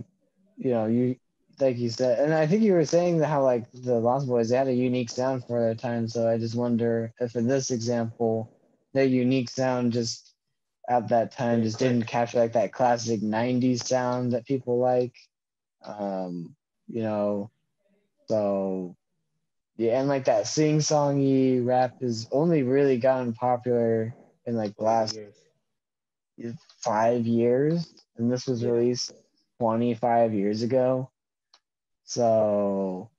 you know, like you said, and I think you were saying how like the Lost Boyz, they had a unique sound for their time, so I just wonder if in this example their unique sound just at that time just didn't capture like that classic 90s sound that people like, you know, so yeah. And like that sing-songy rap has only really gotten popular in like the last 5 years, and this was released 25 years ago. So,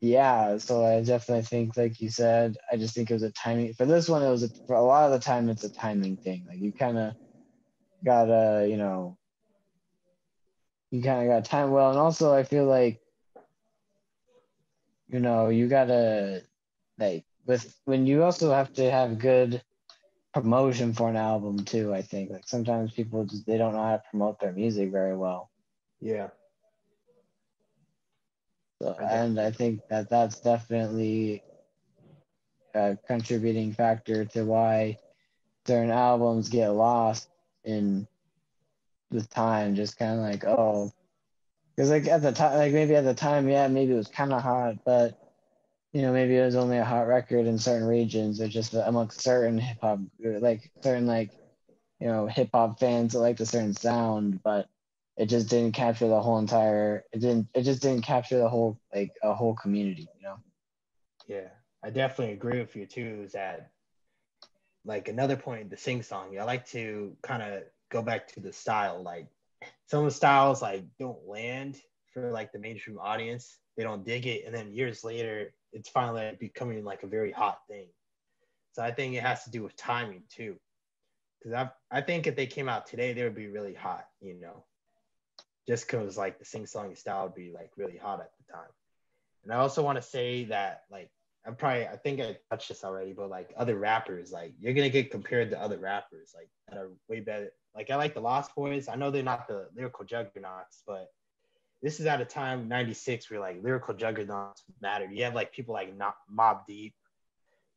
yeah, so I definitely think, like you said, I just think it was a timing. For this one, for a lot of the time, it's a timing thing. Like, you kind of got to, you know, you kind of got to time well. And also, I feel like, you know, you got to, like, when you also have to have good promotion for an album, too, I think. Like, sometimes people just, they don't know how to promote their music very well. Yeah. So, and I think that that's definitely a contributing factor to why certain albums get lost in the time. Just kind of like, oh, because like at the time, like maybe at the time, yeah, maybe it was kind of hot, but you know, maybe it was only a hot record in certain regions or just amongst certain hip hop, like certain like, you know, hip hop fans that like the certain sound, but it just didn't capture the whole entire, it just didn't capture the whole, like a whole community, you know? Yeah, I definitely agree with you too, is that like another point, the sing-song, I like to kind of go back to the style, like some of the styles like don't land for like the mainstream audience, they don't dig it. And then years later, it's finally like, becoming like a very hot thing. So I think it has to do with timing too. Cause I think if they came out today, they would be really hot, you know? Just because like the sing-song style would be like really hot at the time. And I also want to say that like, I think I touched this already, but like other rappers, like you're going to get compared to other rappers like that are way better. Like I like the Lost Boyz. I know they're not the lyrical juggernauts, but this is at a time, 96, where like lyrical juggernauts mattered. You have like people like Mobb Deep.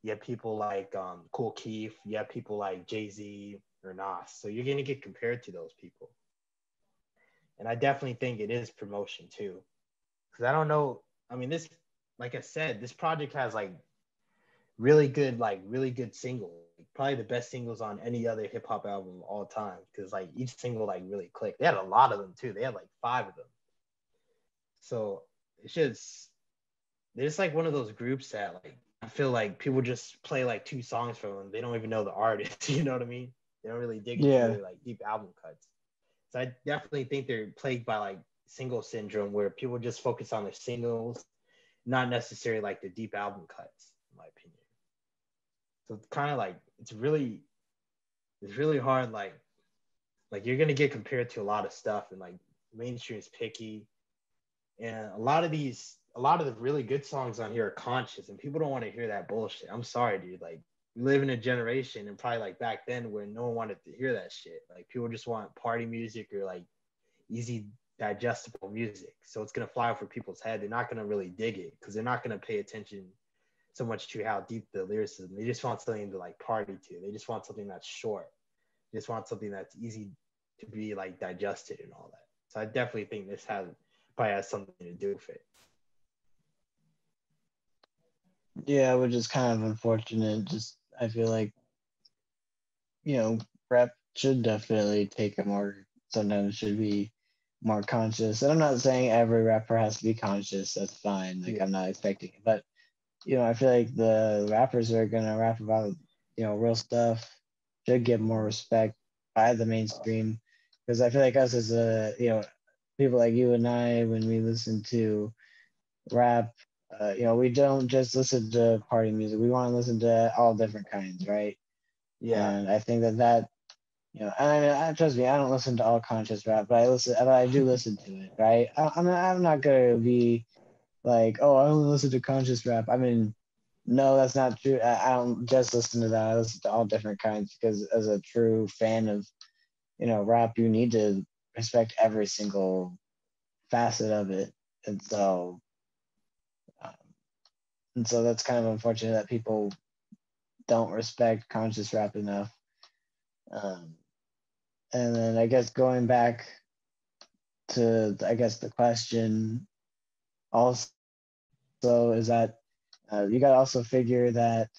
You have people like Cool Keef. You have people like Jay-Z. or Nas. So you're going to get compared to those people. And I definitely think it is promotion too. Because I don't know, I mean, this, like I said, this project has really good singles. Probably the best singles on any other hip hop album of all time. Because like each single like really clicked. They had a lot of them too. They had like 5 of them. So it's just, they're just like one of those groups that like, I feel like people just play like 2 songs from them. They don't even know the artist. You know what I mean? They don't really dig into like deep album cuts. So I definitely think they're plagued by like single syndrome, where people just focus on their singles, not necessarily like the deep album cuts, in my opinion. So it's kind of like, it's really hard. Like you're going to get compared to a lot of stuff, and like mainstream is picky. And a lot of the really good songs on here are conscious, and people don't want to hear that bullshit. I'm sorry, dude. Like, we live in a generation, and probably like back then, where no one wanted to hear that shit. Like, people just want party music or like easy digestible music. So it's going to fly over people's head. They're not going to really dig it, because they're not going to pay attention so much to how deep the lyricism. They just want something to like party to. They just want something that's short. They just want something that's easy to be like digested and all that. So I definitely think this probably has something to do with it. Yeah, which is kind of unfortunate. Just, I feel like, you know, rap should definitely take a more, sometimes should be more conscious. And I'm not saying every rapper has to be conscious. That's fine. Like, I'm not expecting it. But, you know, I feel like the rappers that are going to rap about, you know, real stuff should get more respect by the mainstream. Because I feel like us as a, you know, people like you and I, when we listen to rap, you know, we don't just listen to party music. We want to listen to all different kinds, right? Yeah. And I think that, you know, I mean, trust me, I don't listen to all conscious rap, but I do listen to it, right? I'm not going to be like, oh, I only listen to conscious rap. I mean, no, that's not true. I don't just listen to that. I listen to all different kinds, because as a true fan of, you know, rap, you need to respect every single facet of it. And so that's kind of unfortunate that people don't respect conscious rap enough. And then I guess going back to, the question also is that you got to also figure that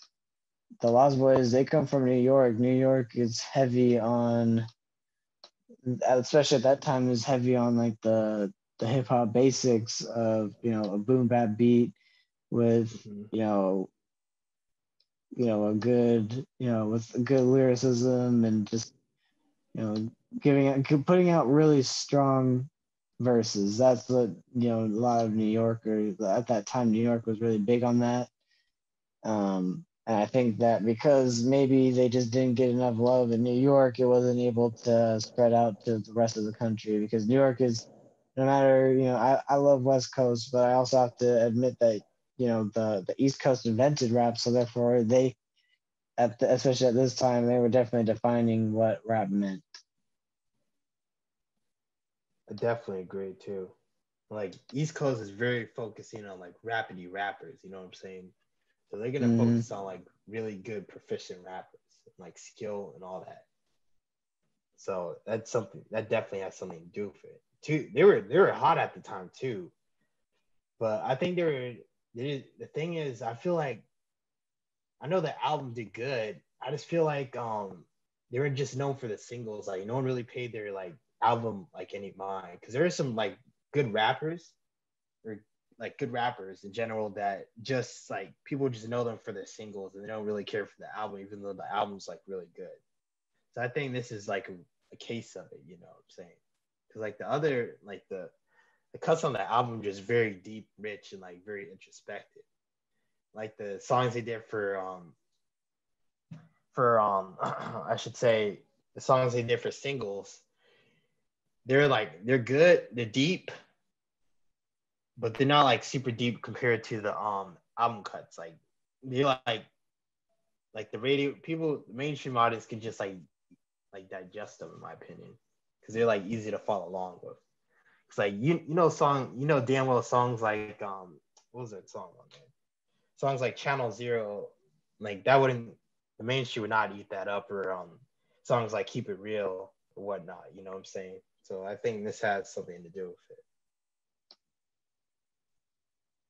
the Lost Boyz, they come from New York. New York is heavy on, especially at that time, is heavy on like the hip hop basics of, you know, a boom bap beat with, you know, a good, you know, with good lyricism, and just, you know, putting out really strong verses. That's what, you know, a lot of New Yorkers at that time, New York was really big on that. And I think that because maybe they just didn't get enough love in New York, it wasn't able to spread out to the rest of the country, because New York is, no matter, you know, I love West Coast, but I also have to admit that, you know, the East Coast invented rap, so therefore they, especially at this time, they were definitely defining what rap meant. I definitely agree too. Like, East Coast is very focusing on like rapidy rappers, you know what I'm saying? So they're gonna focus on like really good proficient rappers, like skill and all that. So that's something that definitely has something to do with it too. They were hot at the time too, but I think the thing is, I feel like, I know the album did good. I just feel like they were just known for the singles. Like, no one really paid their like album like any mind, because there are some like good rappers, or like good rappers in general, that just like people just know them for their singles, and they don't really care for the album, even though the album's like really good. So I think this is like a case of it, you know what I'm saying? Because like the other, like the cuts on the album just very deep, rich, and like very introspective. Like the songs they did for I should say, the songs they did for singles, they're good, they're deep, but they're not like super deep compared to the album cuts. Like, they like the radio people, the mainstream audience can just like digest them, in my opinion, because they're like easy to follow along with. It's like, you know damn well songs like what was that song on there? Songs like Channel Zero, like that wouldn't, the mainstream would not eat that up, or songs like Keep It Real or whatnot, you know what I'm saying? So I think this has something to do with it.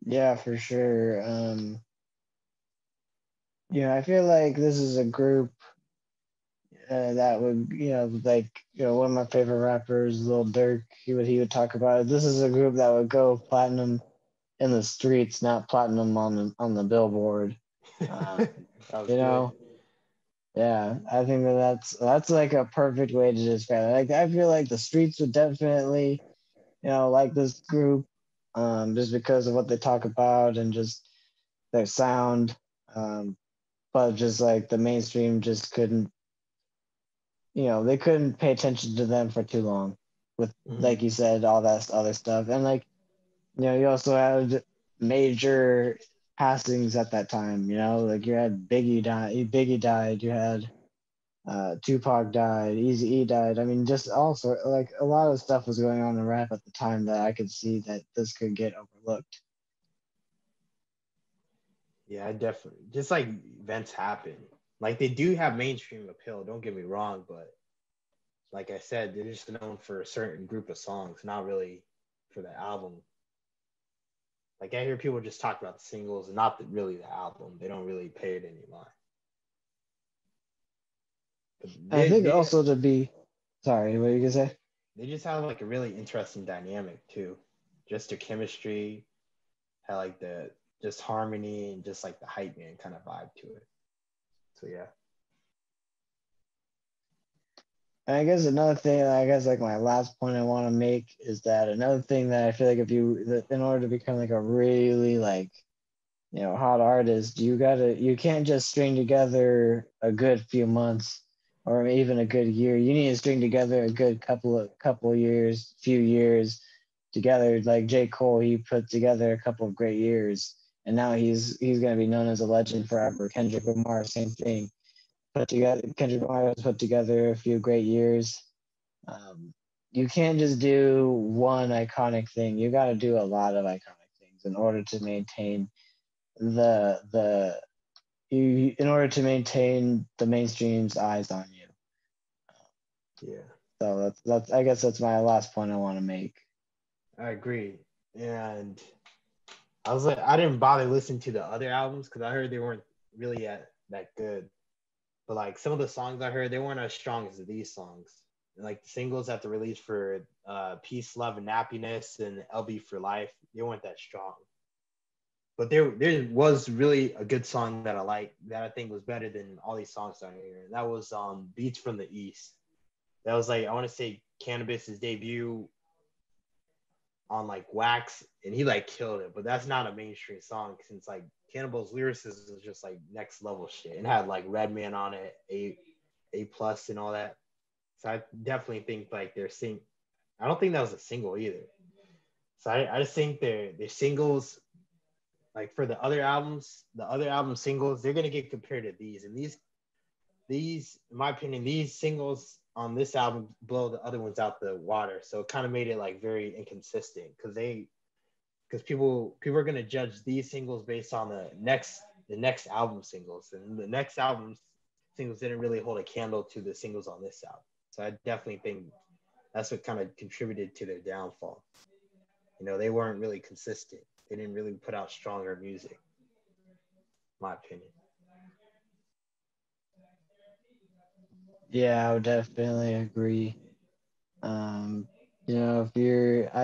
Yeah, for sure. I feel like this is a group that would, one of my favorite rappers, Lil Durk, he would talk about it. This is a group that would go platinum in the streets, not platinum on the billboard. Yeah, I think that's like a perfect way to describe it. Like, I feel like the streets would definitely, like this group, just because of what they talk about and just their sound. But just like the mainstream just couldn't, they couldn't pay attention to them for too long with, like you said, all that other stuff. And like, you also had major passings at that time, like you had Biggie died, you had Tupac died, Eazy-E died. I mean, just also like a lot of stuff was going on in rap at the time that I could see that this could get overlooked. Yeah, definitely. Just like events happen. Like they do have mainstream appeal, don't get me wrong, but like I said, they're just known for a certain group of songs, not really for the album. Like I hear people just talk about the singles, not really the album. They don't really pay it any mind. I think also to be, sorry, what are you going to say? They just have like a really interesting dynamic too. Just their chemistry, how like the just harmony and just like the hype man kind of vibe to it. So yeah. And I guess another thing, my last point I want to make is that another thing that I feel like in order to become like a really like, hot artist, you can't just string together a good few months or even a good year. You need to string together a good few years together. Like J. Cole, he put together a couple of great years and now he's going to be known as a legend forever. Kendrick Lamar, same thing. Kendrick Lamar has put together a few great years. You can't just do one iconic thing. You got to do a lot of iconic things in order to maintain the mainstream's eyes on you. Yeah. So that's I guess that's my last point I want to make. I agree, and I was like, I didn't bother listening to the other albums because I heard they weren't really that good. But like some of the songs I heard, they weren't as strong as these songs. And like the singles that they released for Peace, Love, and Happiness and LB for Life, they weren't that strong. But there was really a good song that I liked that I think was better than all these songs that I hear. And that was Beats from the East. That was like, I want to say Canibus' debut on like Wax, and he like killed it, but that's not a mainstream song since like Canibus' lyricism is just like next level shit and had like Red Man on it, A+ and all that. So I definitely think like I don't think that was a single either. So I just think their singles, like for the other album singles, they're gonna get compared to these, and these in my opinion, these singles on this album blow the other ones out the water. So it kind of made it like very inconsistent because people are gonna judge these singles based on the next album singles, and the next album singles didn't really hold a candle to the singles on this album. So I definitely think that's what kind of contributed to their downfall. They weren't really consistent. They didn't really put out stronger music, in my opinion. Yeah, I would definitely agree. I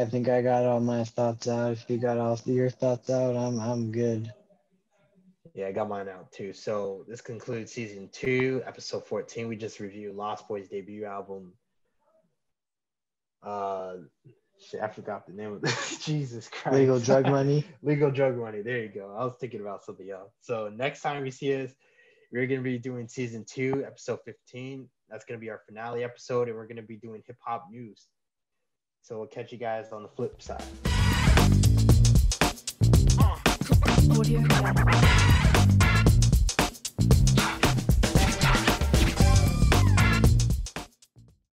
think I got all my thoughts out. If you got all your thoughts out, I'm good. Yeah, I got mine out too. So this concludes season 2, episode 14. We just reviewed Lost Boyz' debut album. I forgot the name of this. Jesus Christ. Legal Drug Money. Legal Drug Money. There you go. I was thinking about something else. So next time we see us, we're going to be doing season 2, episode 15. That's going to be our finale episode, and we're going to be doing hip hop news. So we'll catch you guys on the flip side.